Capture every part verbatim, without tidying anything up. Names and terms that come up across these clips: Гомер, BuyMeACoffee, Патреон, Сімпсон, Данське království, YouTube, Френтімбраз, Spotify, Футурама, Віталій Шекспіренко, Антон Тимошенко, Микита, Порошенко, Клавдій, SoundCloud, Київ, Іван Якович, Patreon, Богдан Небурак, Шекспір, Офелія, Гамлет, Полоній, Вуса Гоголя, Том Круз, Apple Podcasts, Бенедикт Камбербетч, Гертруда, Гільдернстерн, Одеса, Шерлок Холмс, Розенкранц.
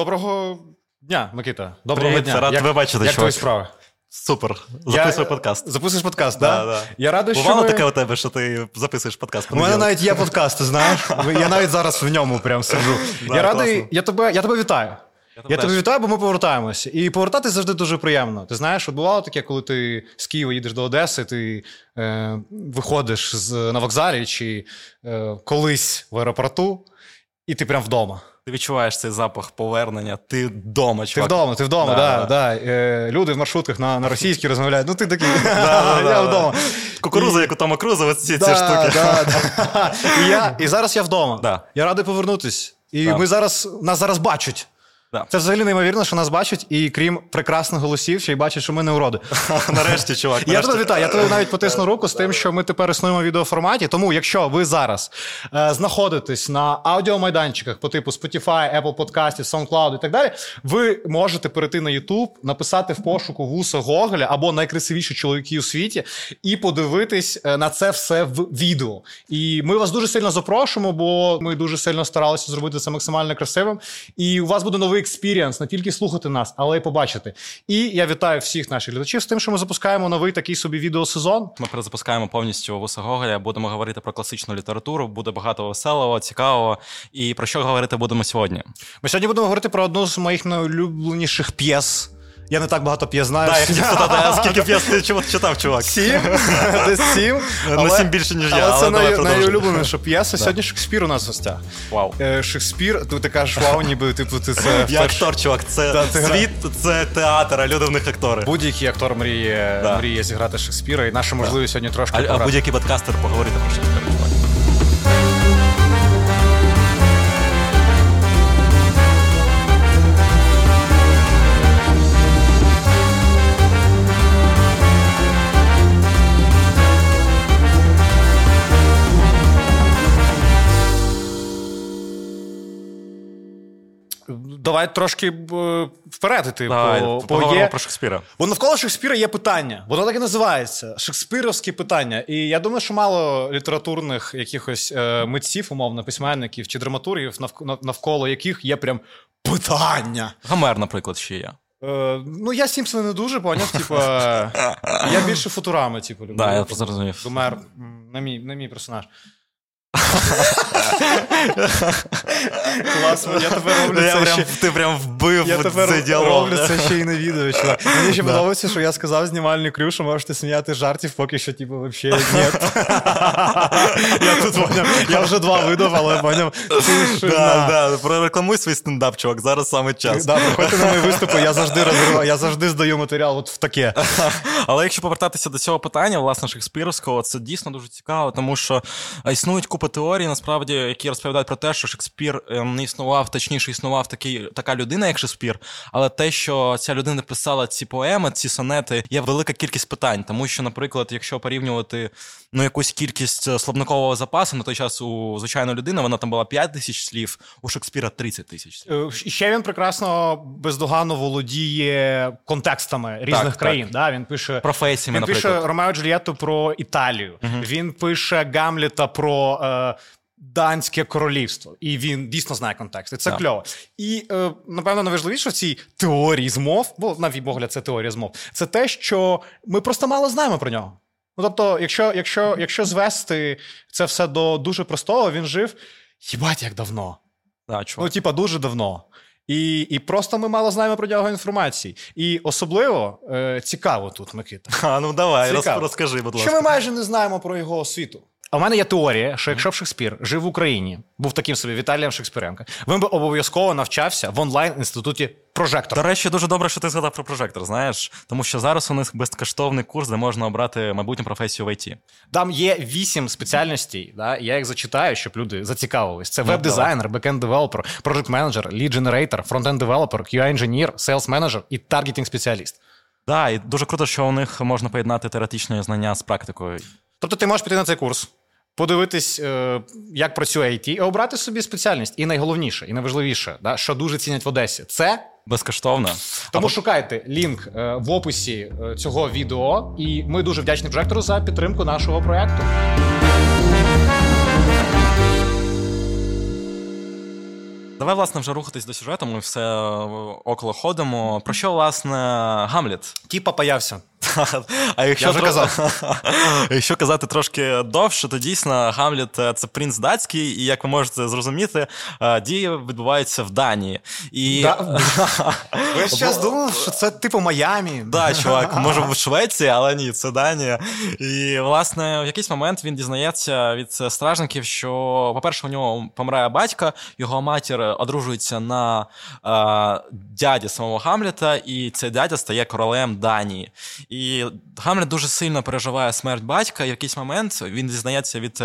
Доброго дня, Микита. Доброго Привіт, дня. Рад тебе бачити, чувак. Як твої справи? Супер. Записую я... подкаст. Записуєш подкаст, так? Да, да? Да. Я радий, що... Бувало ви... таке у тебе, що ти записуєш подкаст? У мене навіть є подкаст, ти знаєш? Я навіть зараз в ньому прям сиджу. Да, я радий, я тебе, я тебе вітаю. Я, я тебе вітаю, бо ми повертаємося. І повертатись завжди дуже приємно. Ти знаєш, от бувало таке, коли ти з Києва їдеш до Одеси, ти е, виходиш з, на вокзалі чи е, колись в аеропорту, і ти прям вдома. Ти відчуваєш цей запах повернення, ти вдома, чувак. Ти вдома, ти вдома, да, да. да. Е, люди в маршрутках на, на російській розмовляють, ну ти такий, я вдома. Кукуруза, як у Тома Круза, ось ці штуки. І зараз я вдома, я радий повернутись. І нас зараз бачать. Да. Це взагалі неймовірно, що нас бачать, і крім прекрасних голосів, ще й бачать, що ми не уроди. Нарешті, чувак. Нарешті. Я тебе вітаю, я тебе навіть потисну руку з тим, що ми тепер існуємо в відеоформаті. Тому, якщо ви зараз е, знаходитесь на аудіомайданчиках по типу Spotify, Apple Podcasts, SoundCloud і так далі, ви можете перейти на YouTube, написати в пошуку Вуса Гоголя або найкрасивіші чоловіки у світі і подивитись на це все в відео. І ми вас дуже сильно запрошуємо, бо ми дуже сильно старалися зробити це максимально красивим. І у вас буде новий експірієнс, не тільки слухати нас, але й побачити. І я вітаю всіх наших глядачів з тим, що ми запускаємо новий такий собі відеосезон. Ми перезапускаємо повністю Вуса Гоголя, будемо говорити про класичну літературу, буде багато веселого, цікавого. І про що говорити будемо сьогодні? Ми сьогодні будемо говорити про одну з моїх найулюбленіших п'єс. Я не так багато п'єс знаю. Так, я хотів сказати, скільки п'єс ти читав, чувак? Сім. Десь сім. Ну, сім більше, ніж я. Але це найулюбленіша п'єса. Сьогодні Шекспір у нас в гостях. Вау. Шекспір, ти кажеш, вау, ніби, типу, ти це... Я актор, чувак. Це світ, це театр, а люди в них актори. Будь-який актор мріє зіграти Шекспіра, і наша можливість сьогодні трошки пограти. А будь-який подкастер поговорити про Шекспіра. Давай трошки вперед іти. Давай, по, поговоримо є... про Шекспіра. Бо навколо Шекспіра є питання. Воно так і називається. Шекспіровські питання. І я думаю, що мало літературних якихось е, митців, умовно, письменників чи драматургів, навколо яких є прям питання. Гомер, наприклад, ще є. Е, ну, я Сімпсона не дуже, поняв. Типу, я більше Футурами, типу, люблю. Так, я просто розумів. Гомер, на мій, на мій персонаж. Класно, я тепер роблю я це прям, ще... Ти прям вбив я цей діалог. Я тепер роблю це ще і на відео. Мені ще да. подобається, що я сказав знімальний крю, що можете сміяти жартів, поки що, типу, вообще нет. я тут поняв, я вже два видав, але поняв. Ти, да, да. Прорекламуй свій стендап, чувак, зараз саме час. Да, приходьте на мої виступи, я завжди розриваю, я завжди здаю матеріал от в таке. Але якщо повертатися до цього питання, власне, шекспіровського, це дійсно дуже цікаво, тому що існують купи теорії, насправді, які розповідають про те, що Шекспір не існував, точніше, існував такий, така людина, як Шекспір, але те, що ця людина писала ці поеми, ці сонети, є велика кількість питань, тому що, наприклад, якщо порівнювати ну, якусь кількість словникового запасу, на той час у звичайної людини, вона там була п'ять тисяч слів, у Шекспіра тридцять тисяч слів. Ще він прекрасно, бездоганно володіє контекстами різних так, країн. Так. Да? Він пише, професіями, він пише Ромео Джульєту про Італію, угу. Він пише Гамлета про... Данське королівство. І він дійсно знає контекст. І це yeah. кльово. І, е, напевно, найважливіше в цій теорії змов, бо, на мій погляд, це теорія змов, це те, що ми просто мало знаємо про нього. Ну, тобто, якщо, якщо, якщо звести це все до дуже простого, він жив, їбать, як давно. Yeah, ну, типа, дуже давно. І, і просто ми мало знаємо про нього інформації. І особливо е, цікаво тут, Микита. А, ну, давай, роз, розкажи, будь ласка. Що ми майже не знаємо про його освіту. А в мене є теорія, що якщо б Шекспір жив в Україні, був таким собі Віталієм Шекспіренко, він би обов'язково навчався в онлайн-інституті «Прожектор». До речі, дуже добре, що ти згадав про «Прожектор», знаєш? Тому що зараз у них безкоштовний курс, де можна обрати майбутню професію в ай ті. Там є вісім спеціальностей, да? Я їх зачитаю, щоб люди зацікавились. Це веб-дизайнер, бекенд-девелопер, проджект-менеджер, лід-дженерейтор, фронт-енд-девелопер, кью ей-інженір, сейлс-менеджер і таргетинг-спеціаліст. Да, і дуже круто, що у них можна поєднати теоретичні знання з практикою. Тобто ти можеш піти на цей курс, подивитись, як працює ай ті, і обрати собі спеціальність. І найголовніше, і найважливіше, да, що дуже цінять в Одесі, це... Безкоштовно. Тому Або... шукайте лінк в описі цього відео, і ми дуже вдячні Прожектору за підтримку нашого проєкту. Давай, власне, вже рухатись до сюжету, ми все около ходимо. Про що, власне, Гамлет? Тіпа появся. А якщо я вже казав. Якщо казати трошки довше, то дійсно Гамлет – це принц датський, і, як ви можете зрозуміти, дії відбуваються в Данії. І... Да. Я зараз думав, що це типу Майамі. Так, чувак, може в Швеції, але ні, це Данія. І, власне, в якийсь момент він дізнається від стражників, що, по-перше, у нього помирає батько, його матір одружується на е, дяді самого Гамлета, і цей дядя стає королем Данії. І Гамлет дуже сильно переживає смерть батька, і в якийсь момент він дізнається від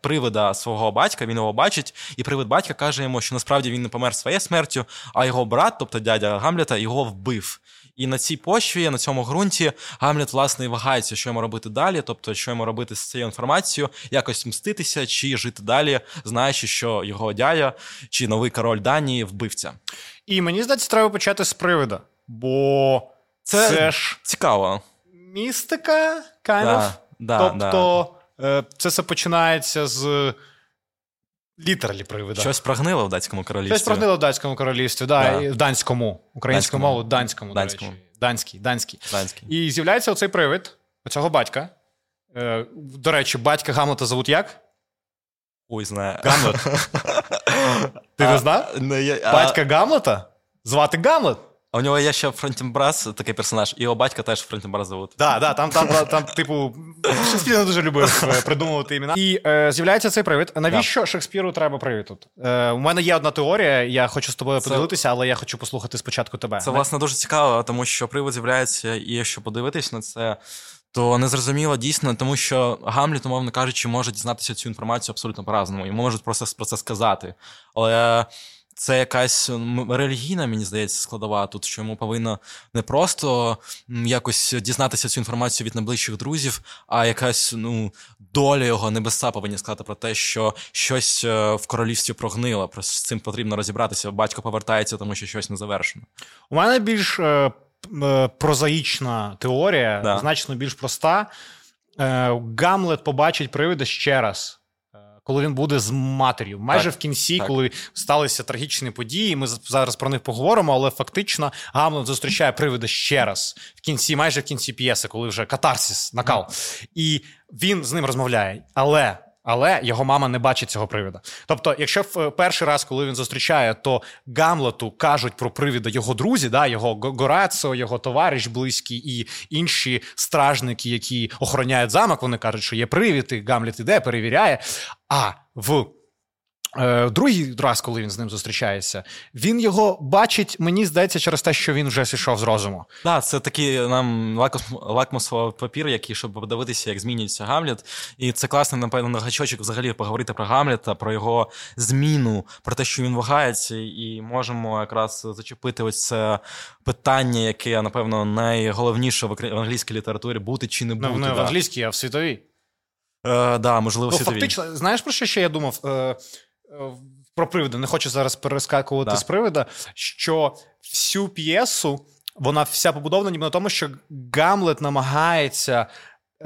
привида свого батька, він його бачить, і привид батька каже йому, що насправді він не помер своєю смертю, а його брат, тобто дядя Гамлета, його вбив. І на цій почві, на цьому ґрунті Гамлет, власне, і вагається, що йому робити далі, тобто, що йому робити з цією інформацією, якось мститися чи жити далі, знаючи, що його дядя чи новий король Данії вбивця. І мені здається, треба почати з привида, бо... Це, це ж цікаво. Містика, kind да, of. Да, тобто да. це все починається з літералі привида. Щось прогнило в Данському королівстві. Щось прогнило в Данському королівстві, да, да. І в данському, українською мовою данському, данському, до речі. Данський, данський. Данський. І з'являється оцей привид, оцього батька. До речі, батька Гамлета звуть як? Ой, знає. Гамлет. Ти а, не знав? Не, а... Батька Гамлета? Звати Гамлет. А у нього є ще Френтімбраз, такий персонаж, і його батька теж Френтімбраз зовут. Так, да, да, там, там, там, там, типу, Шекспір не дуже любив придумувати імена. І е, з'являється цей привид. Навіщо yeah. Шекспіру треба привид тут? Е, у мене є одна теорія, я хочу з тобою це... поділитися, але я хочу послухати спочатку тебе. Це, не? Власне, дуже цікаво, тому що привид з'являється, і якщо подивитись на це... то незрозуміло дійсно, тому що Гамлет, умовно кажучи, може дізнатися цю інформацію абсолютно по-разному. Йому можуть просто про це сказати. Але... Це якась релігійна, мені здається, складова тут, що йому повинно не просто якось дізнатися цю інформацію від найближчих друзів, а якась, ну, доля його, небеса повинні сказати про те, що щось в королівстві прогнило. Про з цим потрібно розібратися. Батько повертається, тому що щось не завершено. У мене більш е- е- прозаїчна теорія, да. значно більш проста. Е- Гамлет побачить привида ще раз. Коли він буде з матір'ю. Майже так, в кінці, так. коли сталися трагічні події, ми зараз про них поговоримо, але фактично Гамлет зустрічає привида ще раз. В кінці, майже в кінці п'єси, коли вже катарсіс, накал. Mm. І він з ним розмовляє. Але, але його мама не бачить цього привида. Тобто, якщо в перший раз, коли він зустрічає, то Гамлету кажуть про привида його друзі, да, його Гораціо, його товариш близький і інші стражники, які охороняють замок, вони кажуть, що є привид, і Гамлет іде, перевіряє. А в е, другий раз, коли він з ним зустрічається, він його бачить, мені здається, через те, що він вже зійшов з розуму. Так, да, це такий нам лакмусовий папір, який, щоб подивитися, як змінюється Гамлет. І це класний, напевно, гачочок взагалі поговорити про Гамлета, про його зміну, про те, що він вагається. І можемо якраз зачепити ось це питання, яке, напевно, найголовніше в англійській літературі – бути чи не бути. Ну, не да. в англійській, а в світовій. Uh, да, можливо, ну, фактично, знаєш, про що ще я думав? Uh, uh, про привида. Не хочу зараз перескакувати да. з привида, що всю п'єсу, вона вся побудована ніби на тому, що Гамлет намагається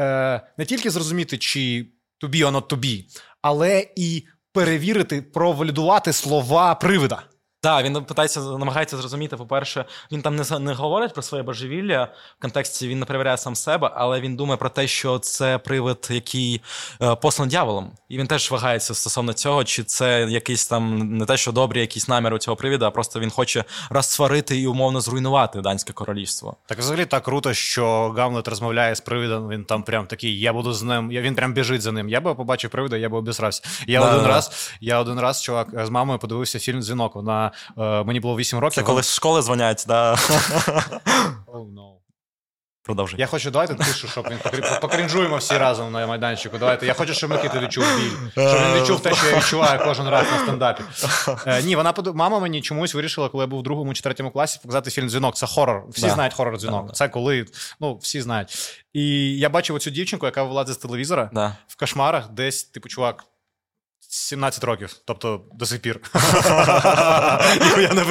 uh, не тільки зрозуміти, чи to be or not to be, але і перевірити, провалідувати слова привида. Так, да, він питається, намагається зрозуміти, по-перше, він там не, не говорить про своє божевілля, в контексті він не перевіряє сам себе, але він думає про те, що це привид, який е, послан дьяволом. І він теж вагається стосовно цього, чи це якийсь там, не те, що добрі якісь наміри у цього привида, а просто він хоче розсварити і умовно зруйнувати Данське королівство. Так взагалі так круто, що Гамлет розмовляє з привидом, він там прям такий, я буду з ним, він прям біжить за ним, я би побачив привида, я би обісрався. Я, да. один раз, я один раз, чувак, з мамою подивився фільм «Дзвінок», вона мені було вісім років. Це коли з школи дзвонять, да. Oh, no. Продовжуй. Я хочу, давайте тишу, щоб він покрінжуємо всі разом на майданчику. Давайте. Я хочу, щоб Микита відчув біль. Щоб він відчув те, що я відчуваю кожен раз на стендапі. Е, ні, вона под... мама мені чомусь вирішила, коли я був в другому чи третьому класі, показати фільм «Дзвінок». Це хорор. Всі да. знають хорор «Дзвінок». Да. Це коли, ну, всі знають. І я бачив оцю дівчинку, яка вилазить з телевізора да. в кошмарах, десь, типу, чувак, сімнадцять років, тобто до сих пір. Я не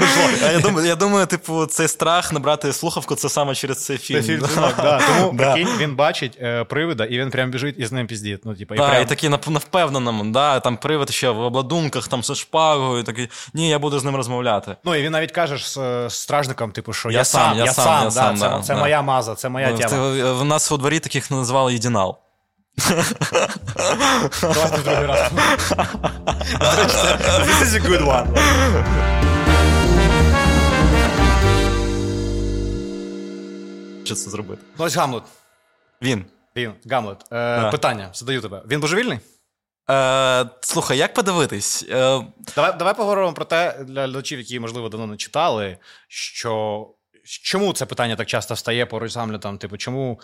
прийшло. Я думаю, типу, цей страх набрати слухавку, це саме через цей фільм. Тому він бачить привида, і він прям біжить і з ним піздіє. Так, і такий навпевненому, там привид ще в обладунках, там зі шпагою, такий, ні, я буду з ним розмовляти. Ну, і він навіть каже з стражником, типу, що я сам, я сам, це моя маза, це моя тема. В нас у дворі таких називали єдинал. Давайте в другий раз. This is a good one. Що це зробити? Ну ось Гамлет. Він. Він. Гамлет. Е, да. Питання. Задаю тебе. Він божевільний? Е, слухай, як подивитись? Е... Давай, давай поговоримо про те, для глядачів, які, можливо, давно не читали, що... Чому це питання так часто встає поруч з Гамлетом? Типу, чому...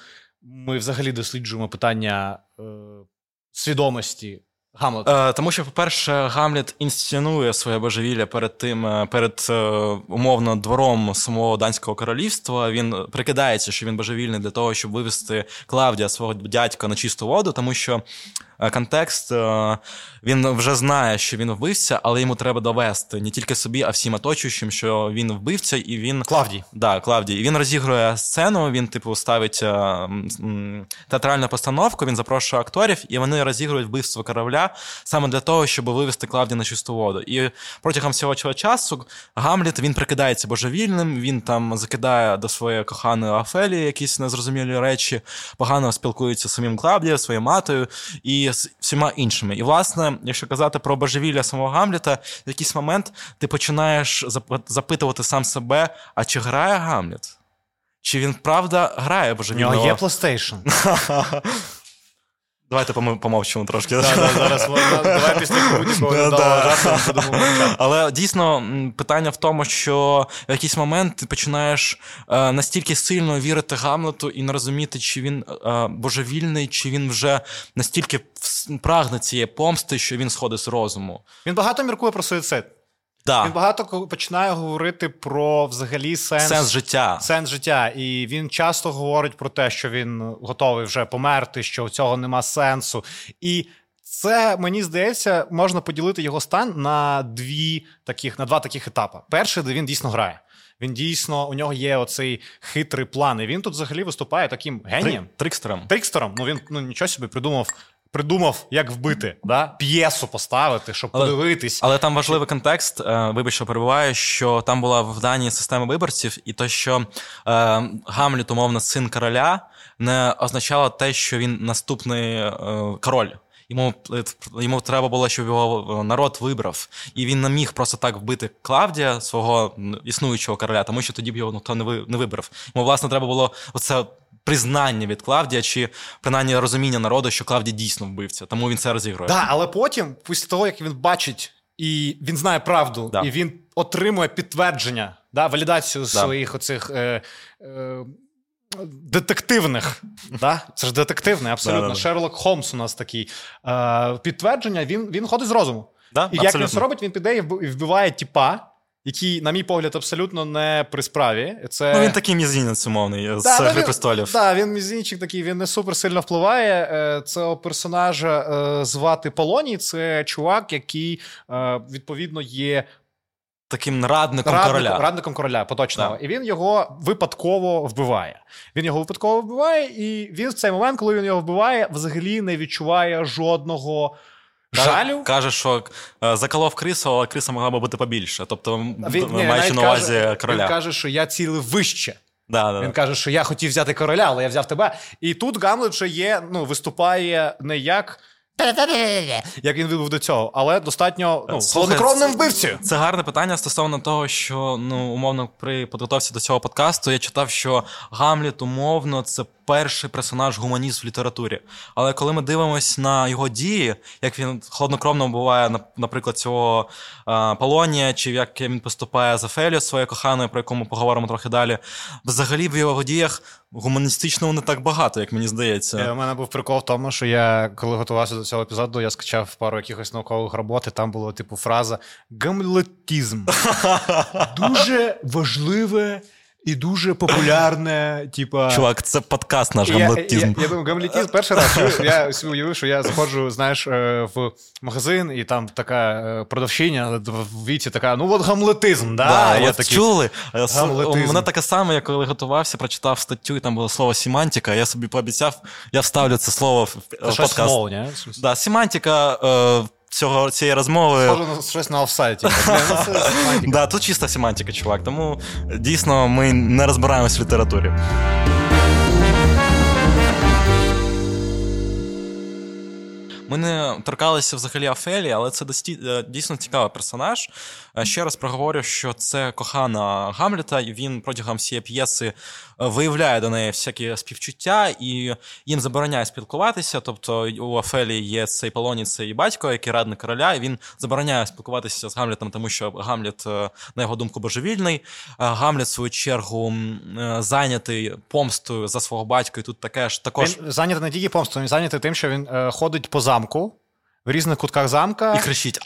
Ми взагалі досліджуємо питання е, свідомості Гамлета. Е, тому що, по-перше, Гамлет інсценує своє божевілля перед тим, перед е, умовно двором самого Данського королівства. Він прикидається, що він божевільний для того, щоб вивести Клавдія, свого дядька, на чисту воду, тому що контекст, він вже знає, що він вбивця, але йому треба довести не тільки собі, а всім оточуючим, що він вбивця, і він... Клавдій. Да, Клавдій. І він розігрує сцену, він, типу, ставить театральну постановку, він запрошує акторів, і вони розігрують вбивство корабля саме для того, щоб вивести Клавдія на чисту воду. І протягом всього цього часу Гамлет, він прикидається божевільним, він там закидає до своєї коханої Офелії якісь незрозумілі речі, погано спілкується з самим Клавдієм, своєю матою, і з всіма іншими. І, власне, якщо казати про божевілля самого Гамлета, в якийсь момент ти починаєш запитувати сам себе, а чи грає Гамлет? Чи він, правда, грає божевільного? У нього є PlayStation. Давайте помовчимо трошки. Зараз, давай після кого. Але, дійсно, питання в тому, що в якийсь момент ти починаєш настільки сильно вірити Гамлету і не розуміти, чи він божевільний, чи він вже настільки прагне цієї помсти, що він сходить з розуму. Він багато міркує про суїцид. Да. Він багато починає говорити про взагалі сенс, сенс, життя. сенс життя. І він часто говорить про те, що він готовий вже померти, що цього нема сенсу. І це, мені здається, можна поділити його стан на, дві таких, на два таких етапи. Перший, де він дійсно грає. Він дійсно, у нього є оцей хитрий план. І він тут взагалі виступає таким генієм. Трикстером. Трикстером. Ну він ну, нічого собі придумав. Придумав, як вбити, да? П'єсу поставити, щоб але, подивитись. Але там важливий контекст, вибач, що перебуває, що там була в Данії система виборців, і то, що е, Гамлет, умовно, син короля, не означало те, що він наступний е, король. Йому, йому треба було, щоб його народ вибрав. І він не міг просто так вбити Клавдія, свого існуючого короля, тому що тоді б його ніхто не вибрав. Йому, власне, треба було оце... признання від Клавдія, чи принаймні розуміння народу, що Клавдій дійсно вбивця. Тому він це розігрує. Так, да, але потім, після того, як він бачить, і він знає правду, да. І він отримує підтвердження, да, валідацію да. своїх оцих е, е, детективних. Да? Це ж детективне, абсолютно. Да, Шерлок Холмс у нас такий. Е, підтвердження, він, він ходить з розуму. Да, і абсолютно. Як він це робить, він піде і вбиває тіпа, який, на мій погляд, абсолютно не при справі. Це... Ну, він такий мізинець умовний, з «Гри престолів». Так, він мізинчик такий, він не супер сильно впливає. Цього персонажа звати Полоній, це чувак, який, відповідно, є... Таким радником Радник, короля. Радником короля, поточного. Да. І він його випадково вбиває. Він його випадково вбиває, і він в цей момент, коли він його вбиває, взагалі не відчуває жодного... Жалю? Каже, що заколов крису, але криса могла б бути побільше. Тобто, маючи на увазі короля. Він каже, що я цілив вище. Да, да, він да. каже, що я хотів взяти короля, але я взяв тебе. І тут Гамлет вже є, ну, виступає не як... Як він вибув до цього, але достатньо ну, холоднокровним вбивцею. Це гарне питання стосовно того, що, ну, умовно, при підготовці до цього подкасту я читав, що Гамлет, умовно, це перший персонаж-гуманіст в літературі. Але коли ми дивимося на його дії, як він холоднокровно буває, наприклад, цього е, Полонія, чи як він поступає з Офелією своєю коханою, про яку ми поговоримо трохи далі, взагалі в його діях гуманістичного не так багато, як мені здається. У мене був прикол в тому, що я, коли готувався до цього епізоду, я скачав пару якихось наукових робот, і там була, типу, фраза «гамлетізм». Дуже важливе І дуже популярне, типа... Чувак, це подкаст наш гамлетізм. Я, я, я думаю, гамлетізм перший раз. Я уявив, що я заходжу, знаєш, в магазин, і там така продавчиня в віці така, ну от гамлетизм, да? Да, я от такий, чули. Гамлетизм. У мене таке саме, я коли готувався, прочитав статтю, і там було слово семантика, я собі пообіцяв, я вставлю це слово в подкаст. Це щось мов, не? Да, семантика... Цього, цієї розмови... Схоже на щось на офсайті. Да, тут чиста семантика, чувак. Тому, дійсно, ми не розбираємось в літературі. Ми не торкалися взагалі Офелії, але це дійсно цікавий персонаж. Ще раз проговорю, що це кохана Гамлета, і він протягом всієї п'єси виявляє до неї всякі співчуття і їм забороняє спілкуватися. Тобто у Офелії є цей Полоній, цей батько, який радник короля, і він забороняє спілкуватися з Гамлетом, тому що Гамлет, на його думку, божевільний. Гамлет, в свою чергу, зайнятий помстою за свого батька, і тут таке ж також... Він зайнятий не тільки помстою, він зайнятий тим, що він е, ходить по замку, в різних кутках замка. І кричить.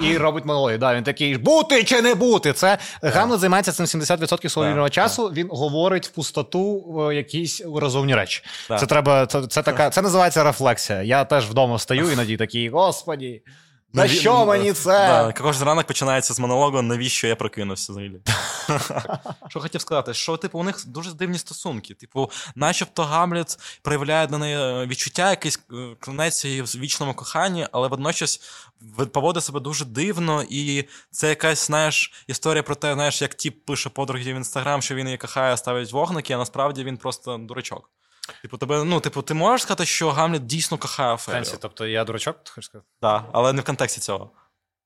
І, і, і робить монологи. Да, він такий, бути чи не бути. Це Гамлет займається цим сімдесят відсотків свого вільного часу. Він говорить в пустоту якісь розумні речі. Це треба, це, це така, це називається рефлексія. Я теж вдома встаю іноді такий, господі, на що мені це? Кожен ранок починається з монологу, навіщо я прокинувся взагалі. Що хотів сказати, що типу у них дуже дивні стосунки. Типу, начебто Гамлет проявляє до неї відчуття, якийсь клянеться її в вічному коханні, але водночас поводить себе дуже дивно, і це якась, знаєш, історія про те, знаєш, як тіп пише подруги в Інстаграм, що він її кохає, ставить вогники, а насправді він просто дурачок. Типу, тебе, ну, типу, ти можеш сказати, що Гамлет дійсно кохає Офелію? Тобто я дурачок, ти хочеш сказати? Так, да, але не в контексті цього.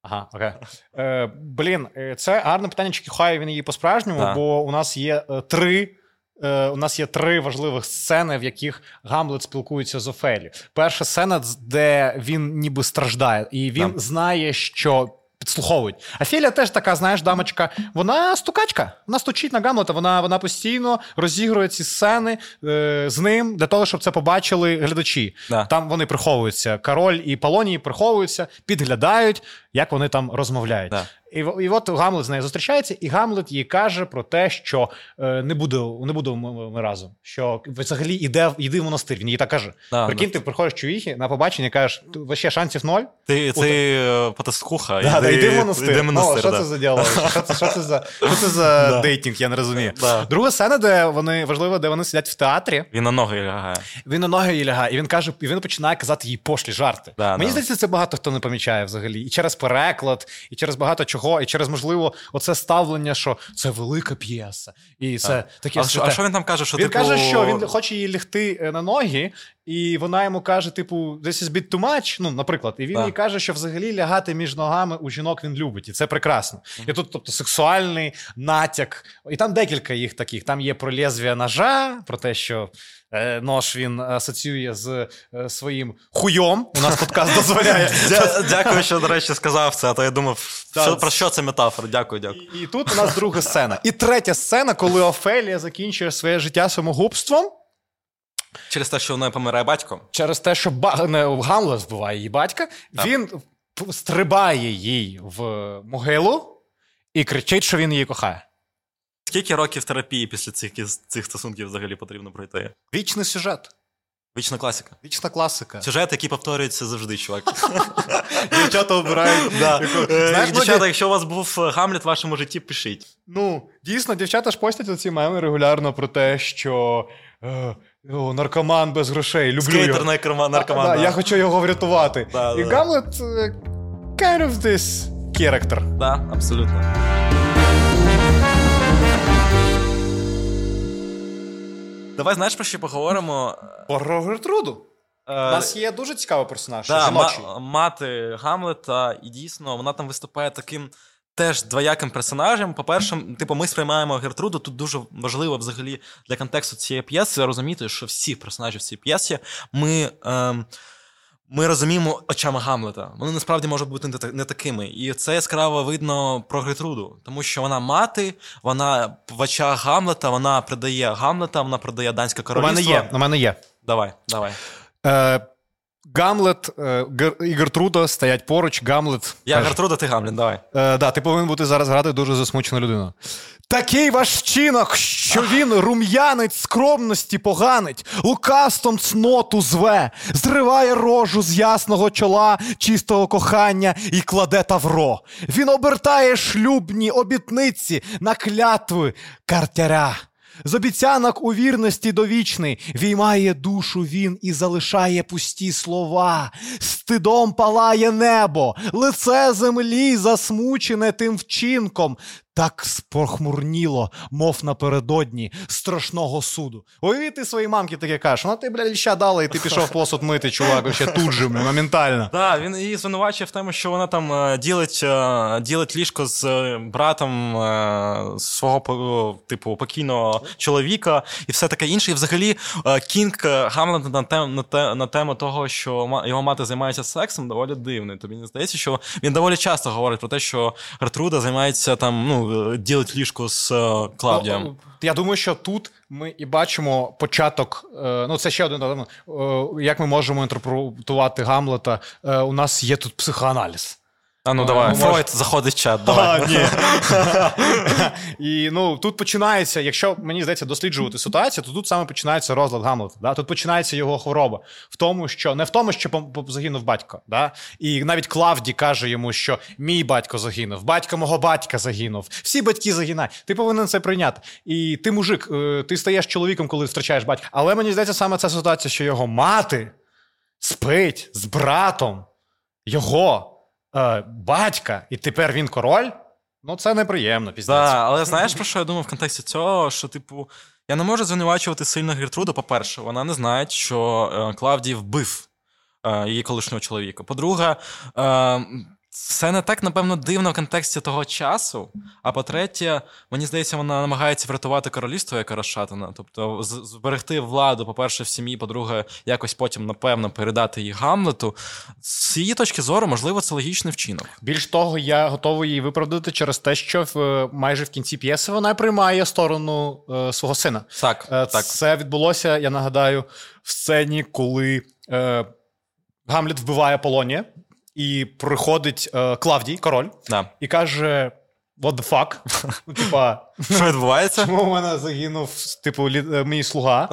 Ага, окей. Е, блін, це гарне питання, чи кохає він її по-справжньому, да. Бо у нас є е, три е, у нас є три важливих сцени, в яких Гамлет спілкується з Офелією. Перша сцена, де він ніби страждає, і він да. знає, що підслуховують. Офелія теж така, знаєш, дамочка, вона стукачка, вона стучить на Гамлета, вона, вона постійно розігрує ці сцени е, з ним для того, щоб це побачили глядачі. Да. Там вони приховуються, король і Полоній приховуються, підглядають, як вони там розмовляють. Да. І, і от Гамлет з нею зустрічається, і Гамлет їй каже про те, що е, не будемо не буду ми, ми разом, що взагалі іде, іди в монастир, він їй так каже. Да, прикинь, да. Ти приходиш в чувіхи, на побачення кажеш, вообще шансів ноль. Ти, ти потаскуха, да, іди, іди в монастир. Іди в монастир. О, що да. це за діалог? Що це, що це за, що це за да. дейтинг, я не розумію. Да. Друга сцена, де вони, важливо, де вони сидять в театрі. Він на ноги лягає. Він на ноги їй лягає, і він, каже, і він починає казати їй пошлі жарти. Да, Мені да. здається, це багато хто не помічає взагалі. І через переклад, і через багато чого. І через, можливо, оце ставлення, що це велика п'єса. І це так. таке... А що, а що він там каже? Що, він типу... каже, що він хоче її лягти на ноги, і вона йому каже, типу, this is a bit too much, ну, наприклад. І він так. їй каже, що взагалі лягати між ногами у жінок він любить. І це прекрасно. Mm-hmm. І тут, тобто, сексуальний натяк. І там декілька їх таких. Там є про лезвія ножа, про те, що... Нож він асоціює з своїм хуйом. У нас подкаст дозволяє. Дякую, що, до речі, сказав це. А то я думав, що, про що це метафора. Дякую, дякую. І, і тут у нас друга сцена. І третя сцена, коли Офелія закінчує своє життя самогубством. Через те, що вона помирає батько. Через те, що ба... не, Гамлет вбиває її батька. Так. Він стрибає їй в могилу і кричить, що він її кохає. Скільки років терапії після цих, цих стосунків взагалі потрібно пройти? Вічний сюжет. Вічна класика. Вічна класика. Сюжет, який повторюється завжди, чувак. Дівчата обирають. Дівчата, якщо у вас був Гамлет в вашому житті, пишіть. Ну, дійсно, дівчата ж постять оці меми регулярно про те, що... О, наркоман без грошей, люблю його. Скейтер наркоман. Я хочу його врятувати. І Гамлет kind of this character. Так, абсолютно. Давай, знаєш, про що поговоримо? Про Гертруду. У нас є дуже цікавий персонаж, да, жіночий. М- мати Гамлета, і дійсно, вона там виступає таким теж двояким персонажем. По-перше, типу, ми сприймаємо Гертруду, тут дуже важливо взагалі для контексту цієї п'єси розуміти, що всіх персонажів цієї п'єси ми... Ем... Ми розуміємо очами Гамлета. Вони насправді можуть бути не такими. І це яскраво видно про Гертруду. Тому що вона мати, вона в очах Гамлета, вона продає Гамлета, вона продає Данське království. У мене є, у мене є. Давай, давай. Е, Гамлет і Гертруда стоять поруч, Гамлет... Я каже, Гертруда, ти Гамлет, давай. Е, да, ти повинен бути зараз грати дуже засмучена людина. Такий ваш вчинок, що він рум'янець скромності поганить, лукавством цноту зве, зриває рожу з ясного чола, чистого кохання і кладе тавро. Він обертає шлюбні обітниці на клятви картяря. З обіцянок у вірності довічний віймає душу він і залишає пусті слова. Стидом палає небо, лице землі засмучене тим вчинком. Так спохмурніло, мов напередодні страшного суду. Уявіть, ти своїй мамці таке кажеш, ну ти, бля, ліща дала, і ти пішов посуд мити, чувак, ще тут же, моментально. Так, він її звинувачив в тому, що вона там ділить, ділить ліжко з братом свого, типу, покійного чоловіка і все таке інше. І взагалі кінг Гамлета на, тем, на, те, на тему того, що його мати займається сексом, доволі дивний. Тобі не здається, що він доволі часто говорить про те, що Гертруда займається там, ну, ділить ліжко з uh, Клавдієм. Я думаю, що тут ми і бачимо початок, ну це ще один, як ми можемо інтерпретувати Гамлета. У нас є тут психоаналіз. А ну давай, Фройд може... заходить в чат, давай. А, ні. І ну, тут починається, якщо, мені здається, досліджувати ситуацію, то тут саме починається розлад Гамлета. Да? Тут починається його хвороба. В тому, що, не в тому, що загинув батько. Да? І навіть Клавдій каже йому, що мій батько загинув, батько мого батька загинув, всі батьки загинають. Ти повинен це прийняти. І ти мужик, ти стаєш чоловіком, коли втрачаєш батька. Але мені здається, саме ця ситуація, що його мати спить з братом його батька, і тепер він король, ну це неприємно пізнається. Да, але знаєш, про що я думав в контексті цього, що, типу, я не можу звинувачувати сильно Гертруду, по-перше, вона не знає, що Клавдій вбив її колишнього чоловіка. По-друге, це не так, напевно, дивно в контексті того часу, а по-третє, мені здається, вона намагається врятувати королівство, яке розшатане, тобто зберегти владу, по-перше, в сім'ї, по-друге, якось потім, напевно, передати її Гамлету. З її точки зору, можливо, це логічний вчинок. Більш того, я готовий її виправдати через те, що в, майже в кінці п'єси вона приймає сторону е, свого сина. Так, е, так. Це відбулося, я нагадаю, в сцені, коли е, Гамлет вбиває Полонія. І приходить е, Клавдій, король, да. І каже: "What the fuck?" Ну, типа, що відбувається? Чому в мене загинув, типу, лі... мій слуга?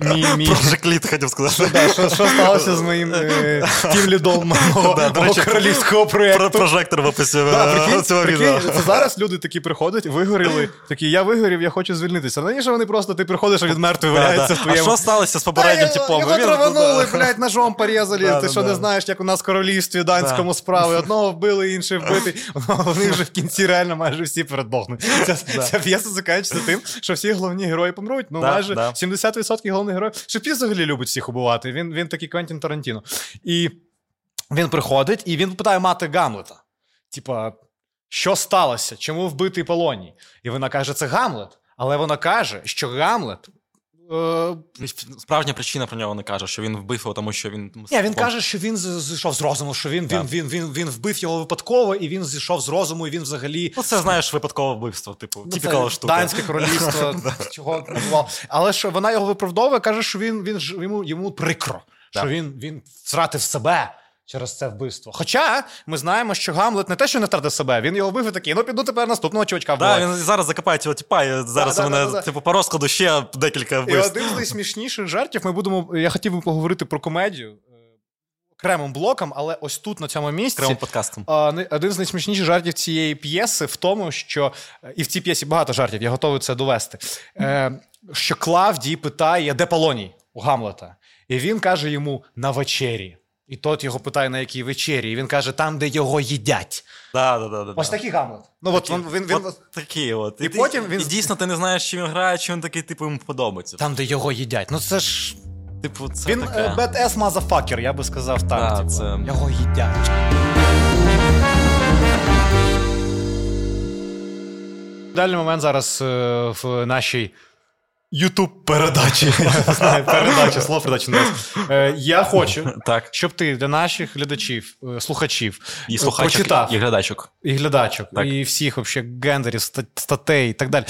Мій, мій... Прожекліт, хотів сказати. Да, що, що сталося з моїм е... тим лідом мого, да, мого речі, королівського проєкту? Про прожектор в описі да, цього відео. Це зараз люди такі приходять, вигоріли, такі, я вигорів, я хочу звільнитися. Раніше вони просто, ти приходиш, а від мертвий валяється да, да. в твоєму... А що сталося з попереднім типом? Його траванули, блядь, ножом порізали. Да, ти да, що да. не знаєш, як у нас в королівстві данському да. справи? Одного вбили, інший вбитий. Вони вже в кінці реально майже всі передбохнуть. Ця п'єса закінчиться тим, що всі головні герої помруть. Ну, да, майже да. сімдесят відсотків головних героїв. Шекспір взагалі любить всіх убивати. Він, він такий Квентін Тарантіно. І він приходить, і він питає мати Гамлета. Типа, що сталося? Чому вбитий Полоній? І вона каже, це Гамлет. Але вона каже, що Гамлет... Е... Справжня причина про нього не каже, що він вбив його, тому що він... Ні, він каже, що він зійшов з розуму, що він, він, він, він, він вбив його випадково, і він зійшов з розуму, і він взагалі... Ну це, знаєш, випадкове вбивство, типу, типікала штука. Данське королівство, чого... Але що вона його виправдовує, каже, що він, він, йому, йому прикро, да. що він, він втратив себе через це вбивство. Хоча ми знаємо, що Гамлет не те, що не втратив себе, він його вбив і такий, ну піду тепер наступного чувачка вбивати. Так, да, він зараз закопає цього тіпа, і зараз да, да, у мене да, да, типу, по розкладу ще декілька вбивств. І один з найсмішніших жартів, ми будемо, я хотів би поговорити про комедію окремим блоком, але ось тут, на цьому місці, окремим подкастом. Один з найсмішніших жартів цієї п'єси в тому, що, і в цій п'єсі багато жартів, я готовий це довести, що Клавдій питає, де Полоній у Гамлета? І він каже йому, на вечері. І тот його питає, на якій вечері. І він каже, там, де його їдять. Да, да, да, ось да. такий Гамлет. Ну, от він, він, він... От такий от. І, і, потім він... і дійсно ти не знаєш, чи він грає, чи він такий, типу, йому подобається. Там, де його їдять. Ну це ж... Типу, це він badass motherfucker, я би сказав так. Да, типу. Це... Його їдять. Дальний момент зараз в нашій Ютуб-передачі. Я не знаю, передачі, слово передачі не раз. Я хочу, так, щоб ти для наших глядачів, слухачів, і слухачок, прочитав, і глядачок, і, глядачок, і всіх взагалі гендерів, статей і так далі,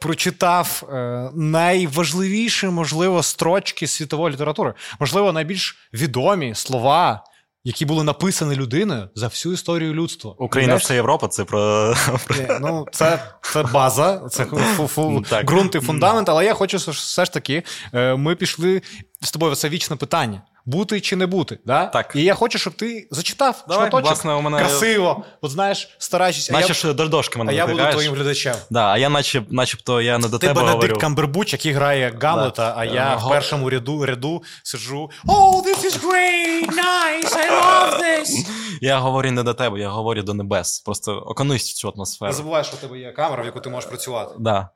прочитав найважливіші, можливо, строчки світової літератури. Можливо, найбільш відомі слова, які були написані людиною за всю історію людства. Україна, вся Європа, це про... Не, ну, це, це база, це ґрунт і фундамент, але я хочу все ж таки, ми пішли з тобою, це вічне питання. Бути чи не бути, да? Так. І я хочу, щоб ти зачитав шматочок мене... красиво, от знаєш, стараючись. Наче що до дошки мене викликаєш. А я буду твоїм глядачем. Да, а я наче, начебто я не до ти тебе говорю. Ти Бенедикт Камбербетч, який грає Гамлета, да. а я uh, в першому ряду, ряду сиджу. Oh, this is great, nice, I love this. Я говорю не до тебе, я говорю до небес. Просто оконусь в цю атмосферу. Не забувай, що у тебе є камера, в яку ти можеш працювати. Да.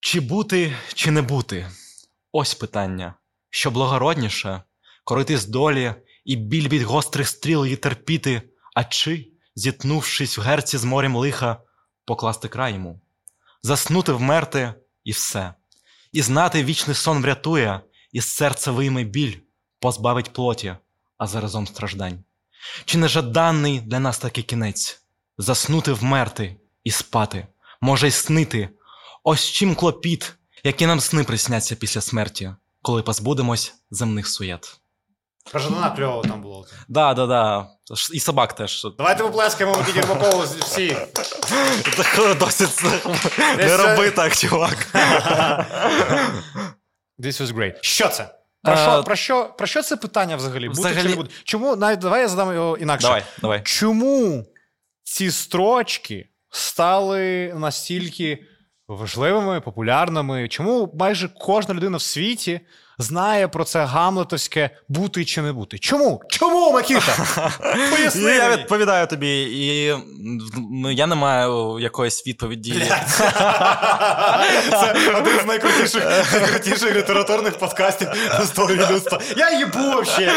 Чи бути, чи не бути? Ось питання. Що благородніше? Корити з долі і біль від гострих стріл її терпіти, а чи, зітнувшись в герці з морем лиха, покласти край йому, заснути, вмерти і все. І знати вічний сон врятує, і з серця вийме біль, позбавить плоті, а заразом страждань. Чи не жаданий для нас такий кінець? Заснути, вмерти і спати, може й снити. Ось чим клопіт, які нам сни присняться після смерті, коли позбудемось земних суєт. Прожадана кльово там було. Да, да, да. І собак теж. Давайте поплескаємо Піддр Бакову всі. Досить не роби так, чувак. This was great. Що це? Про що, про що, про що це питання взагалі? Бути взагалі... чи не бути? Чому, навіть, давай я задам його інакше. Давай, давай. Чому ці строчки стали настільки важливими, популярними? Чому майже кожна людина в світі знає про це гамлетовське бути чи не бути? Чому? Чому, Микита? Поясни мені. Я відповідаю тобі, і ну, я не маю якоїсь відповіді. Це один з найкрутіших, найкрутіших літературних подкастів з того людства. Я їбу взагалі.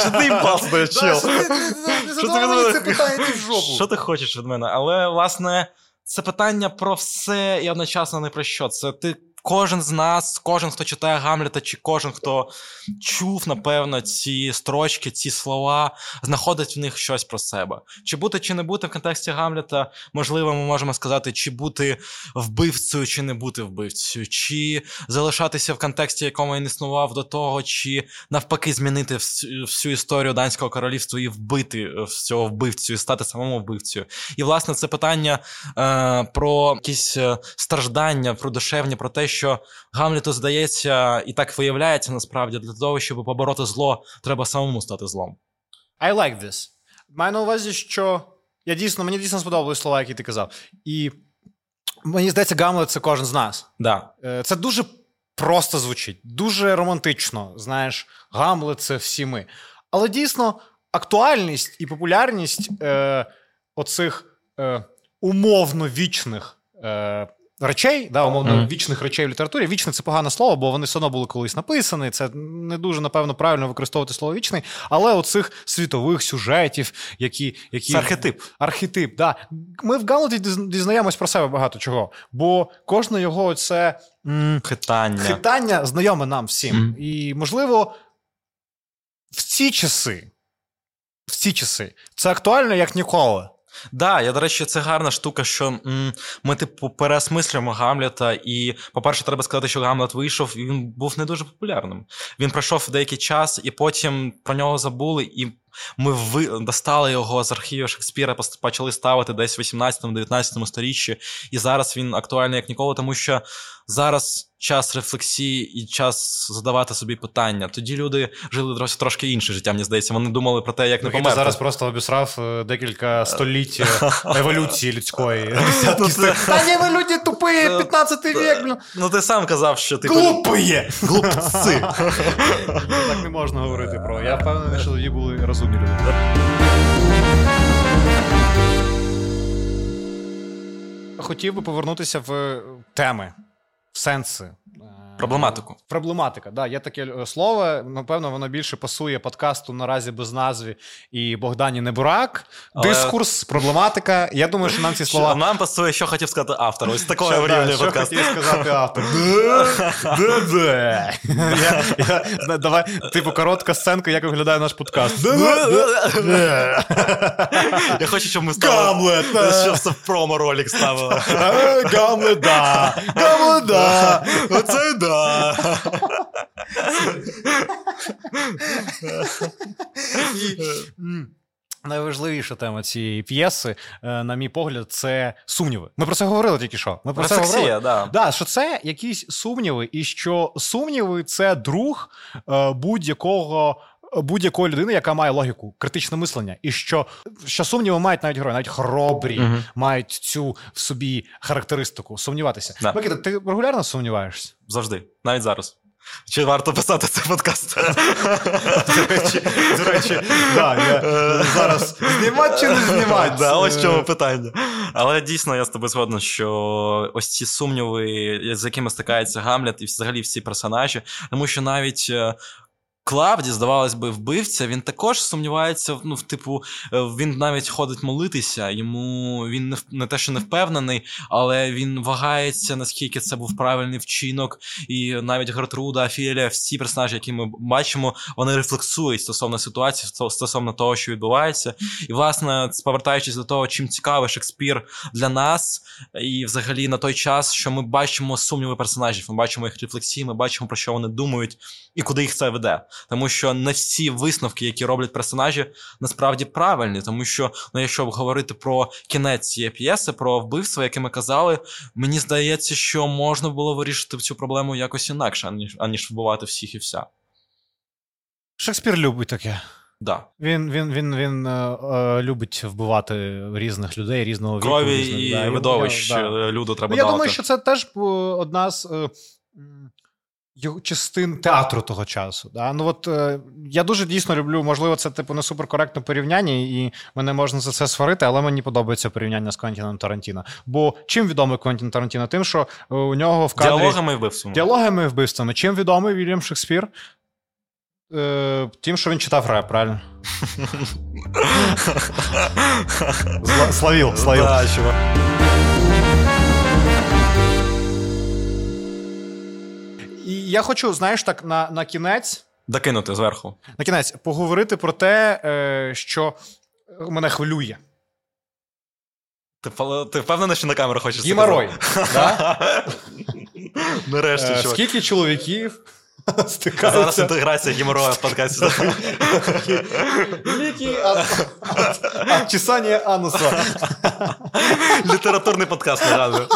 Що ти пасне, чел? Що ти мені це питаєш в жопу? Що ти хочеш від мене? Але, власне, це питання про все і одночасно не про що. Це ти Кожен з нас, кожен, хто читає Гамлета, чи кожен, хто чув, напевно, ці строчки, ці слова, знаходить в них щось про себе. Чи бути, чи не бути в контексті Гамлета, можливо, ми можемо сказати, чи бути вбивцею, чи не бути вбивцею, чи залишатися в контексті, якому він існував до того, чи навпаки змінити всю історію Данського королівства і вбити всього вбивцю, і стати самому вбивцею. І, власне, це питання е, про якісь страждання, про душевні, про те, що Гамлету здається, і так виявляється насправді, для того, щоб побороти зло, треба самому стати злом. I like this. Маю на увазі, що я дійсно, мені дійсно сподобалися слова, які ти казав. І мені здається, Гамлет – це кожен з нас. Да. Це дуже просто звучить, дуже романтично. Знаєш, Гамлет – це всі ми. Але дійсно, актуальність і популярність е, оцих е, умовно вічних е, речей, да, умовно, mm-hmm. вічних речей в літературі. Вічне – це погане слово, бо вони все одно були колись написані. Це не дуже, напевно, правильно використовувати слово вічний. Але оцих світових сюжетів, які... які... Це архетип. Архетип, да. Ми в Гамлеті дізнаємось про себе багато чого. Бо кожне його оце... Хитання. Хитання знайоме нам всім. Mm-hmm. І, можливо, в ці часи, в ці часи, це актуально, як ніколи. Так, да, я, до речі, це гарна штука, що м, ми, типу, переосмислюємо Гамлета, і, по-перше, треба сказати, що Гамлет вийшов, і він був не дуже популярним. Він пройшов деякий час, і потім про нього забули, і ми ви... достали його з архіву Шекспіра, почали ставити десь в вісімнадцятому-дев'ятнадцятому сторіччі, і зараз він актуальний як ніколи, тому що зараз час рефлексії і час задавати собі питання. Тоді люди жили трошки інше життя, мені здається. Вони думали про те, як не померти. Ти зараз просто обісрав декілька століть еволюції людської. Та ні, ви люди тупі, п'ятнадцятий вік. Ну ти сам казав, що ти... Глупиє! Глупці! Так не можна говорити про. Я впевнений, що тоді були розумні люди. Хотів би повернутися в теми. Сенси Проблематику. Проблематика, да, є таке слово, напевно, воно більше пасує подкасту наразі без назви і Богдані Небурак. Але... Дискурс, проблематика. Я думаю, що нам ці слова... Що, нам пасує, що хотів сказати автор. Ось такого вирівнює подкаст. Що хотів сказати автор. Де-де-де. Давай, типу, коротка сценка, як виглядає наш подкаст. Де-де-де. Я хочу, щоб ми ставили... Гамлет. Щоб це промо-ролик ставили. Гамлет, да. Гамлет, да. Оце, да. Найважливіша тема цієї п'єси, на мій погляд, це сумніви. Ми про це говорили тільки що. Ми про це говорили. Да. Да, що це якісь сумніви, і що сумніви – це друг будь-якого будь-якої людини, яка має логіку, критичне мислення. І що, що сумніви мають навіть герої, навіть хоробрі, mm-hmm. мають цю в собі характеристику, сумніватися. Да. Микита, ти регулярно сумніваєшся? Завжди, навіть зараз. Чи варто писати цей подкаст? До речі, до речі, да, я зараз знімати чи не знімати? Да, ось чому питання. Але дійсно я з тобою згоден, що ось ці сумніви, з якими стикається Гамлет і взагалі всі персонажі, тому що навіть Клавдій, здавалось би, вбивця, він також сумнівається, ну, в типу, він навіть ходить молитися, йому він не, не те, що не впевнений, але він вагається, наскільки це був правильний вчинок, і навіть Гертруда, Офелія, всі персонажі, які ми бачимо, вони рефлексують стосовно ситуації, стосовно того, що відбувається. І, власне, повертаючись до того, чим цікавий Шекспір для нас, і взагалі на той час, що ми бачимо сумніви персонажів, ми бачимо їх рефлексії, ми бачимо, про що вони думають і куди їх це веде. Тому що не всі висновки, які роблять персонажі, насправді правильні. Тому що, ну, якщо говорити про кінець цієї п'єси, про вбивство, яке ми казали, мені здається, що можна було вирішити цю проблему якось інакше, аніж, аніж вбивати всіх і вся. Шекспір любить таке. Да. Він, він, він, він е, е, любить вбивати різних людей, різного віку. Крові різних, і да, видовищ да. люду треба ну, я давати. Я думаю, що це теж одна з... Е, частин театру того часу. Да? Ну, от, е, я дуже дійсно люблю, можливо, це типу не суперкоректне порівняння, і мене можна за це сварити, але мені подобається порівняння з Квентіном Тарантіно. Бо чим відомий Квентін Тарантіно? Тим, що у нього в кадрі... Діалогами і вбивствами. Діалогами і вбивствами. Чим відомий Вільям Шекспір? Е, тим, що він читав реп, правильно? Словив, словив. Так, чувак. І я хочу, знаєш, так на, на кінець... Докинути зверху. На кінець поговорити про те, що мене хвилює. Ти, ти впевнений, що на камеру хочеш? Геморрой. Нарешті, чувак. Скільки чоловіків... Зараз інтеграція геморроя в подкасті. Великий обчесання ануса. Літературний подкаст одразу.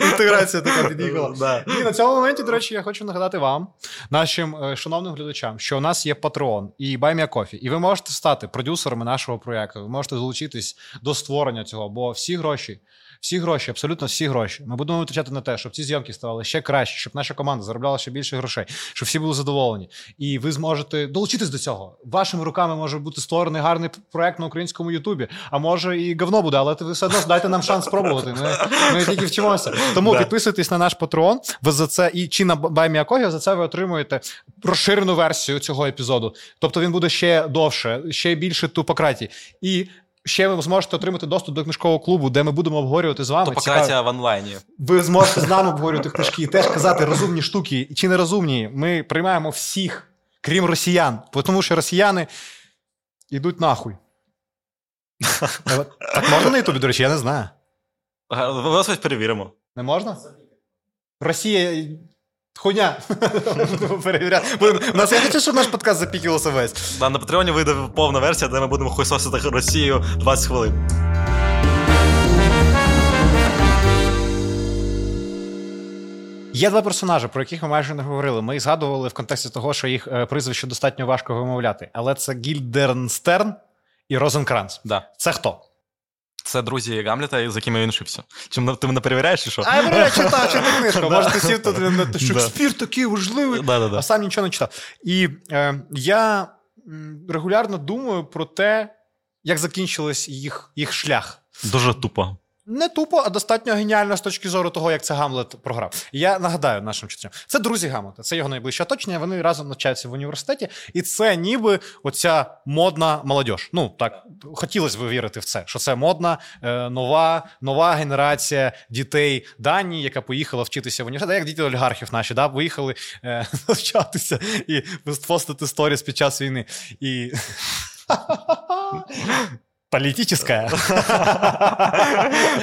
Інтеграція така під'їхала. І на цьому моменті, до речі, я хочу нагадати вам, нашим шановним глядачам, що у нас є Патреон і BuyMeACoffee, і ви можете стати продюсерами нашого проєкту, ви можете долучитись до створення цього, бо всі гроші, Всі гроші, абсолютно всі гроші. Ми будемо витрачати на те, щоб ці зйомки ставали ще краще, щоб наша команда заробляла ще більше грошей, щоб всі були задоволені. І ви зможете долучитись до цього. Вашими руками може бути створений гарний проект на українському Ютубі, а може і говно буде, але ви все одно дайте нам шанс спробувати. Ми, ми тільки вчимося. Тому да. підписуйтесь на наш Патреон, ви за це і чи на BuyMeACoffee, за це ви отримуєте розширену версію цього епізоду. Тобто він буде ще довше, ще більше тупократії. І ще ви зможете отримати доступ до книжкового клубу, де ми будемо обговорювати з вами. Тупократія в онлайні. Ви зможете з нами обговорювати книжки і теж казати розумні штуки чи нерозумні. Ми приймаємо всіх, крім росіян. Тому що росіяни йдуть нахуй. Так можна на Ютубі, до речі? Я не знаю. Ось перевіримо. Не можна? Росія... Хуйня. У нас я хочу, щоб наш подкаст запікивався весь. На Патреоні вийде повна версія, де ми будемо хуйсосити Росію двадцять хвилин. Є два персонажі, про яких ми майже не говорили. Ми їх згадували в контексті того, що їх прізвище достатньо важко вимовляти. Але це Гільдернстерн і Розенкранц. Да. Це хто? Це друзі Гамлета, з якими він шився. Чи ти мене перевіряєш, чи що? А я перевіряю, читав, читав книжку. Може, ти сів тут, Шекспір такий важливий, а сам нічого не читав. І я регулярно думаю про те, як закінчилось їх шлях. Дуже тупо. Не тупо, а достатньо геніально з точки зору того, як це Гамлет програв. Я нагадаю нашим читачам. Це друзі Гамлета, це його найближче оточення, вони разом навчаються в університеті, і це ніби оця модна молодь. Ну, так, хотілося б вірити в це, що це модна, нова, нова генерація дітей Данії, яка поїхала вчитися в університеті, як діти олігархів наші, да, поїхали е, навчатися і постити сторіс під час війни. І... Політичне.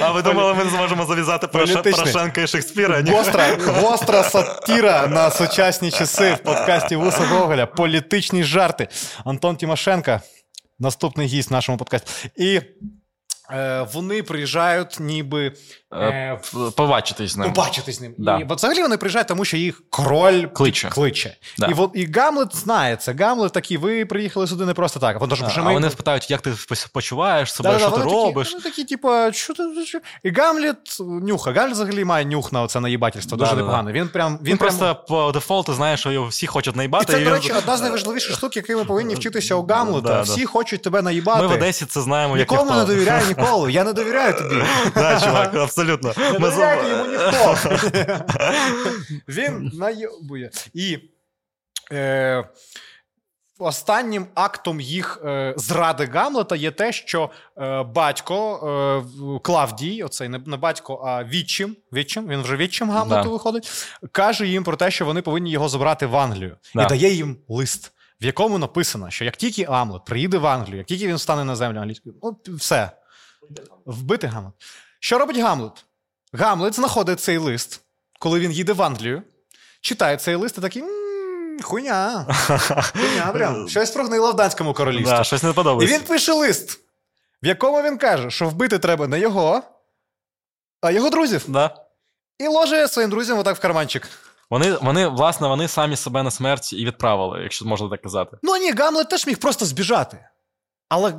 А ви думали, ми зможемо зав'язати Порошенка і Шекспіра? Гостра, гостра сатира на сучасні часи в подкасті Вуса Гоголя. Політичні жарти. Антон Тимошенко, наступний гість в нашому подкасті. І е, вони приїжджають ніби... Е, побачитись з ним. Побачитись з ним. Да. І, бо взагалі вони приїжджають, тому що їх король кличе. кличе. Да. І, і Гамлет знає це. Гамлет такий, ви приїхали сюди не просто так. А, да, а ми... вони питають, як ти почуваєш себе, да, що да, ти вони робиш. Такі, вони такі, типу, що ти... Що? І Гамлет нюха. Гамлет взагалі має нюх на оце наїбательство. Да, дуже да, непогано. Да. Він прям... Він, він прям... просто по дефолту знає, що його всі хочуть наїбати. І це, і він... до речі, одна з найважливіших штук, які ми повинні вчитися у Гамлета. Да, всі да. хочуть тебе наїбати. Ми в Одесі це знаємо, як нікому не довіряю ніколи. Я не довіряю тобі. Да, чувак, абсолютно. Абсолютно. Не довіряйте йому ніхто. Він наєбує. І е, останнім актом їх е, зради Гамлета є те, що е, батько е, Клавдій, оцей не, не батько, а відчим, відчим, він вже відчим Гамлету да. виходить, каже їм про те, що вони повинні його забрати в Англію. Да. І дає їм лист, в якому написано, що як тільки Гамлет приїде в Англію, як тільки він стане на землю англійською, ну, все. Вбити Гамлет. Що робить Гамлет? Гамлет знаходить цей лист, коли він їде в Англію, читає цей лист і такий, м-м, хуйня, хуйня прям, щось прогнило в Данському королівстві. Да, щось не подобається. І він пише лист, в якому він каже, що вбити треба не його, а його друзів. Да. І ложе своїм друзям отак в карманчик. Вони, вони, власне, вони самі себе на смерть і відправили, якщо можна так казати. Ну ні, Гамлет теж міг просто збіжати. Але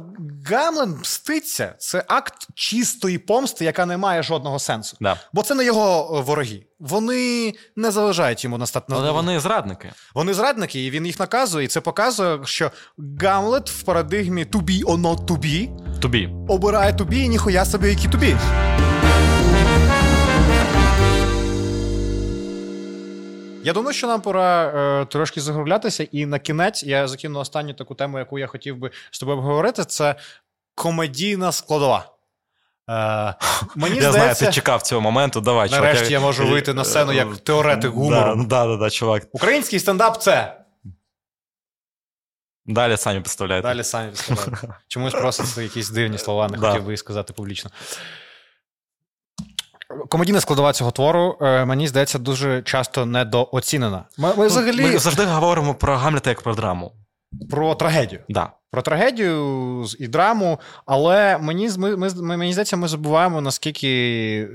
Гамлет мститься. Це акт чистої помсти, яка не має жодного сенсу. Да. Бо це не його вороги. Вони не заважають йому настати. Але вони зрадники. Вони зрадники, і він їх наказує. І це показує, що Гамлет в парадигмі «to be or not to be» to be. Обирає «to be» і ніхуя собі, які «to be». Я думаю, що нам пора е, трошки загрублятися, і на кінець я закину останню таку тему, яку я хотів би з тобою обговорити, це комедійна складова. Е, мені я здається, знаю, ти чекав цього моменту, давай, чувак. Нарешті я, я можу вийти на сцену як теоретик гумору. Да, да, да, да, чувак. Український стендап – це... Далі самі представляєте. Далі самі представляєте. Чомусь просто це якісь дивні слова, не да. хотів би і сказати публічно. Комедійна складова цього твору, мені здається, дуже часто недооцінена. Ми, ми, взагалі... ми завжди говоримо про Гамлета як про драму. Про трагедію. Да. Про трагедію і драму, але мені, ми, ми, мені здається, ми забуваємо, наскільки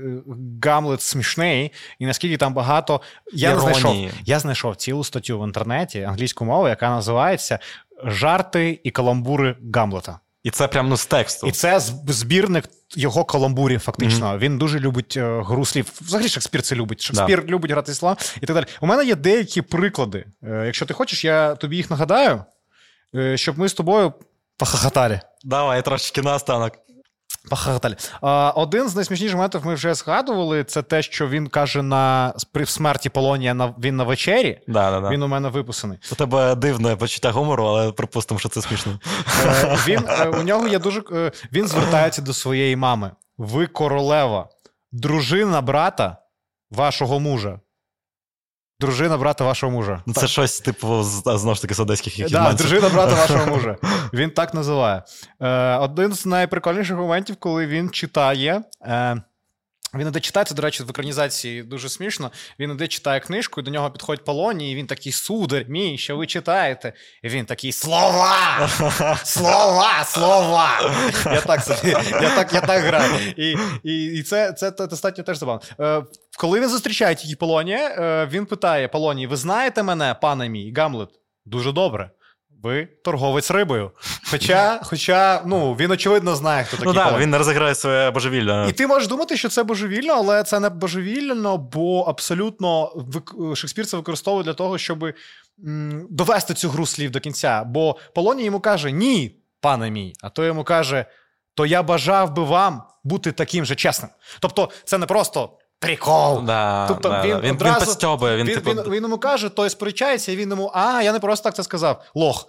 Гамлет смішний і наскільки там багато... Я знайшов, я знайшов цілу статтю в інтернеті англійською мовою, яка називається «Жарти і каламбури Гамлета». І це прямо ну, з тексту. І це збірник його каламбурів, фактично. Mm-hmm. Він дуже любить е, гру слів. Взагалі Шекспір це любить. Шекспір да. любить грати слова і так далі. У мене є деякі приклади. Е, якщо ти хочеш, я тобі їх нагадаю, е, щоб ми з тобою похохотали. Давай, трошечки на останок. Похохотали. Е, один з найсмішніших моментів ми вже згадували, це те, що він каже на при смерті Полонія, на, він на вечері, да, да, да. він у мене виписаний. У тебе дивне почуття гумору, але припустимо, що це смішно. Е, він, е, у нього є дуже... Е, він звертається до своєї мами. Ви королева, дружина брата вашого мужа. Дружина брата вашого мужа. Це так. щось типу, знову ж таки, з одеських якихось да, манців. Дружина брата вашого мужа. Він так називає. Е, один з найприкольніших моментів, коли він читає... Е, він іде читається, до речі, в екранізації дуже смішно. Він іде читає книжку, і до нього підходить Полоній, і він такий, сударь мій, що ви читаєте? І він такий, слова! Слова! Слова! Я так собі, я так, я так граю. І, і, і це, це достатньо теж забавно. Е, коли він зустрічає тільки Полонія, е, він питає Полоній, ви знаєте мене, пане мій? Гамлет, дуже добре. Ви торговець рибою. Хоча, хоча, ну, він очевидно знає, хто такий Полоній. Ну так, да, він не розіграє своє божевілля. І ти можеш думати, що це божевільно, але це не божевільно, бо абсолютно Шекспір це використовує для того, щоб довести цю гру слів до кінця. Бо Полоній йому каже, ні, пане мій. А той йому каже, то я бажав би вам бути таким же чесним. Тобто це не просто прикол. Да, тобто, да, він, він, одразу, він постьобує. Він, він, типу... він, він йому каже, той сперечається, і він йому, а, я не просто так це сказав. Лох.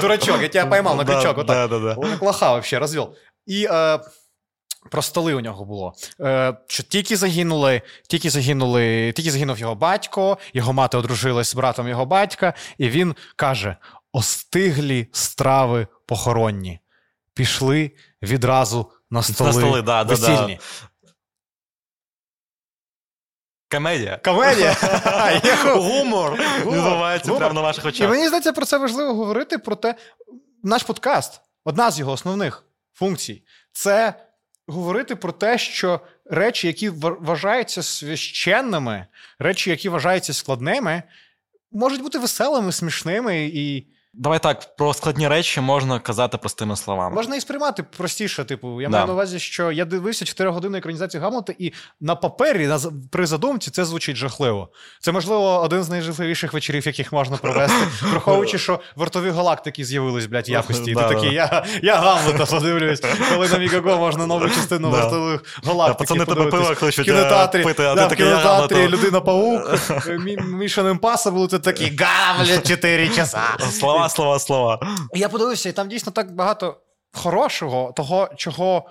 Дурачок, я тебе поймав на крючок. Лоха вообще розвел. І... Про столи у нього було. Е, що тільки загинули, тільки загинули, тільки загинув його батько, його мати одружилась з братом його батька, і він каже: "Остиглі страви похоронні. Пішли відразу на столи, на столи да, весільні". Да, да. Комедія. Комедія. Гумор. Відбувається прямо на ваших очах. І мені здається, про це важливо говорити, про те, наш подкаст, одна з його основних функцій, це говорити про те, що речі, які вважаються священними, речі, які вважаються складними, можуть бути веселими, смішними і... Давай так, про складні речі можна казати простими словами. Можна і сприймати простіше, типу, я да. маю на увазі, що я дивився чотири години екранізації Гамлета, і на папері, на, при задумці, це звучить жахливо. Це, можливо, один з найжахливіших вечорів, яких можна провести, враховуючи, що вартові галактики з'явились, блядь, якості. І ти такий, я, я Гамлета подивлюсь, коли на Мікаго можна нову частину вартових галактики подивитись. В кінотеатрі Людина-паук, Mission Impossible, ти такий, Гамлет, чотири часа. Слова, слова. Я подивився, і там дійсно так багато хорошого, того, чого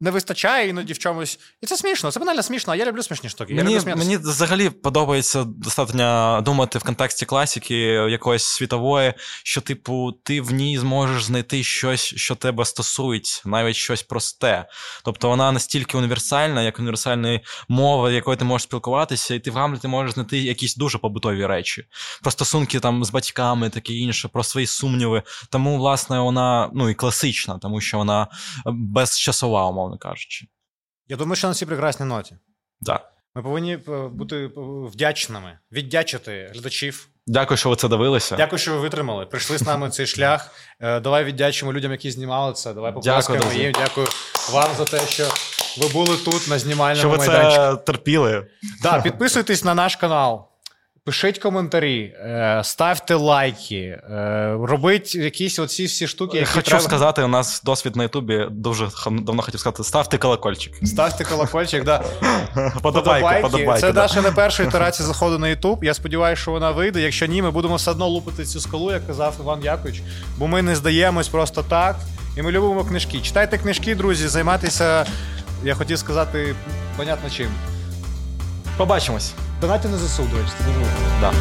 не вистачає іноді в чомусь. І це смішно, це банально смішно, а я люблю смішні штуки. Я мені, люблю мені взагалі подобається достатньо думати в контексті класики якоїсь світової, що, типу, ти в ній зможеш знайти щось, що тебе стосується, навіть щось просте. Тобто вона настільки універсальна, як універсальна мова, якою ти можеш спілкуватися, і ти в Гамлеті можеш знайти якісь дуже побутові речі. Про стосунки там з батьками, таке інше, про свої сумніви. Тому, власне, вона, ну, і класична, тому що вона безчасова, умова. Кажучи. Я думаю, що на цій прекрасній ноті. Да. Ми повинні бути вдячними, віддячити глядачів. Дякую, що ви це дивилися. Дякую, що ви витримали. Прийшли з нами цей шлях. Давай віддячимо людям, які знімали це. Давай поплескаємо їм. Дякую вам за те, що ви були тут на знімальному майданчику. Що ви майданчику. Це терпіли. Да, підписуйтесь на наш канал. Пишіть коментарі, ставте лайки, робіть якісь оці всі штуки, які Хочу треба... сказати, у нас досвід на Ютубі, дуже давно хотів сказати, ставте колокольчик. Ставте колокольчик, да. Подобайки, подобайки. Це да. наша не перша ітерація заходу на Ютуб. Я сподіваюся, що вона вийде. Якщо ні, ми будемо все одно лупити цю скалу, як казав Іван Якович, бо ми не здаємось просто так. І ми любимо книжки. Читайте книжки, друзі, займайтеся, я хотів сказати, понятно чим. Побачимось. Давайте не засудуємося. Да.